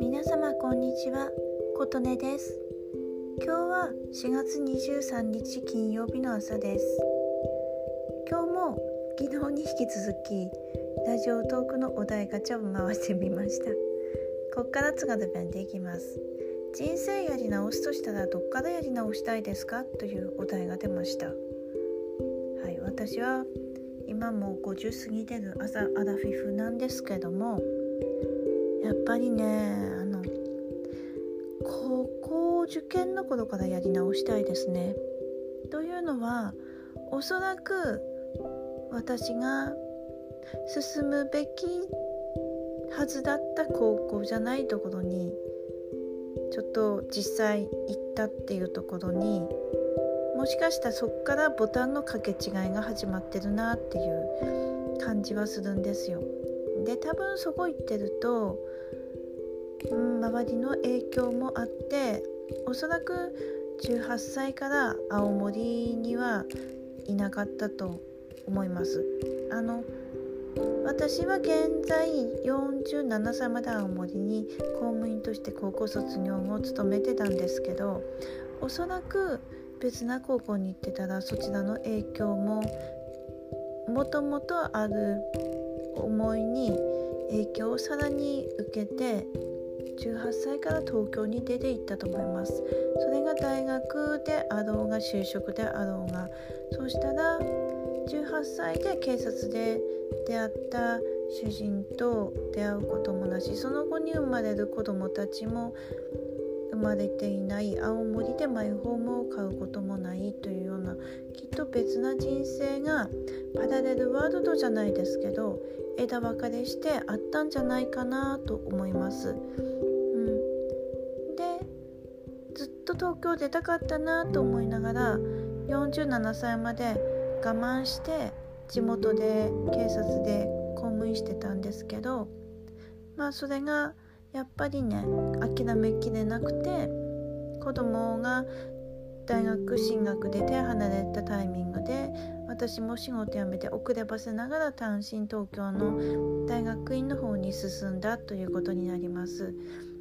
皆様こんにちは、ことねです。今日は4月23日金曜日の朝です。今日も昨日に引き続きラジオトークのお題ガチャを回してみました。こっからつがつべんでいきます。人生やり直すとしたらどっからやり直したいですかというお題が出ました。はい、私は今もう50過ぎてる朝アラフィフなんですけども、やっぱりね、高校受験の頃からやり直したいですね。というのは、おそらく私が進むべきはずだった高校じゃないところにちょっと実際行ったっていうところに、もしかしたらそこからボタンの掛け違いが始まってるなっていう感じはするんですよ。で、多分そこ行ってると、周りの影響もあって、おそらく18歳から青森にはいなかったと思います。私は現在47歳まで青森に公務員として高校卒業後を務めてたんですけど、おそらく別な高校に行ってたらそちらの影響も、もともとある思いに影響をさらに受けて、18歳から東京に出て行ったと思います。それが大学であろうが就職であろうが。そうしたら18歳で警察で出会った主人と出会うこともなし、その後に生まれる子どもたちも生まれていない、青森でマイホームを買うこともないというような、きっと別な人生がパラレルワールドじゃないですけど、枝分かれしてあったんじゃないかなと思います。で、ずっと東京出たかったなと思いながら、47歳まで我慢して地元で警察で公務員してたんですけど、それがやっぱりね、諦めきれなくて、子供が大学進学で手離れたタイミングで、私も仕事辞めて遅ればせながら単身東京の大学院の方に進んだということになります。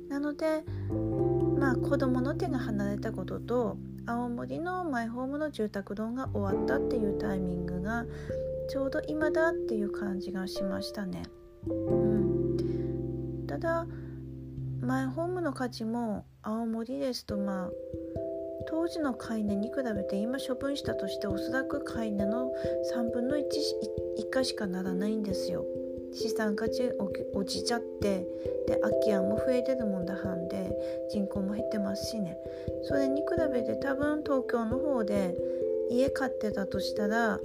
なので、子供の手が離れたことと、青森のマイホームの住宅ローンが終わったっていうタイミングがちょうど今だっていう感じがしましたね。ただマイホームの価値も青森ですと、当時の買い値に比べて、今処分したとしておそらく買い値の3分の 1以下しかならないんですよ。資産価値落ちちゃって、で空き家も増えてるもんだはんで、人口も減ってますしね。それに比べて多分東京の方で家買ってたとしたら、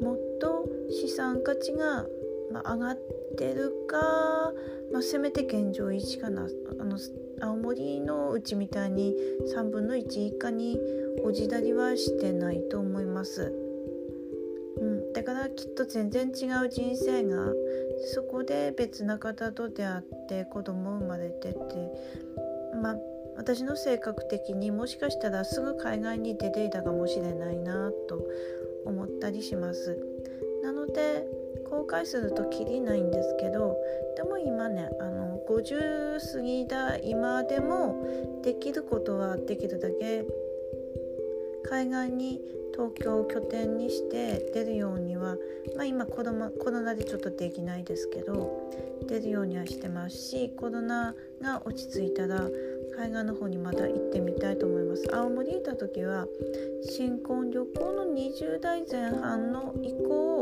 もっと資産価値が上がってるか、せめて現状維持かな。青森のうちみたいに3分の1以下におじだりはしてないと思います。だからきっと全然違う人生が、そこで別な方と出会って子供生まれてって、私の性格的にもしかしたらすぐ海外に出ていたかもしれないなと思ったりします。なので後悔するときりないんですけど、でも今ね、50過ぎた今でもできることはできるだけ海外に東京を拠点にして出るようには、今コロナでちょっとできないですけど、出るようにはしてますし、コロナが落ち着いたら海外の方にまた行ってみたいと思います。青森にいた時は新婚旅行の20代前半の以降、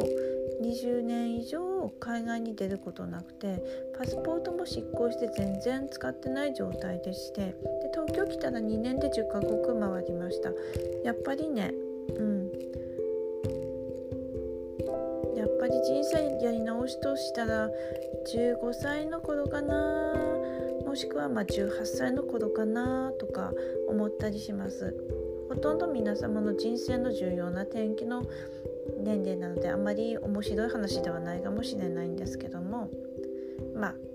20年以上海外に出ることなくて、パスポートも失効して全然使ってない状態でして、で東京来たら2年で10カ国回りました。やっぱりね、やっぱり人生やり直しとしたら15歳の頃かな、もしくは18歳の頃かなとか思ったりします。ほとんど皆様の人生の重要な転機の年齢なので、あまり面白い話ではないかもしれないんですけども、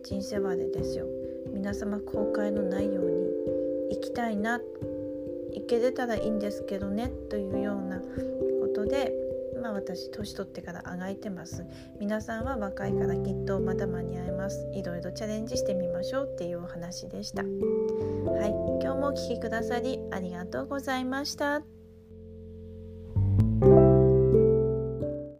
人生はあれですよ、皆様後悔のないように生きたいな、生きれたらいいんですけどねというようなことで、今私年取ってからあがいてます。皆さんは若いからきっとまた間に合います。いろいろチャレンジしてみましょうっていうお話でした。はい、今日もお聞きくださりありがとうございました。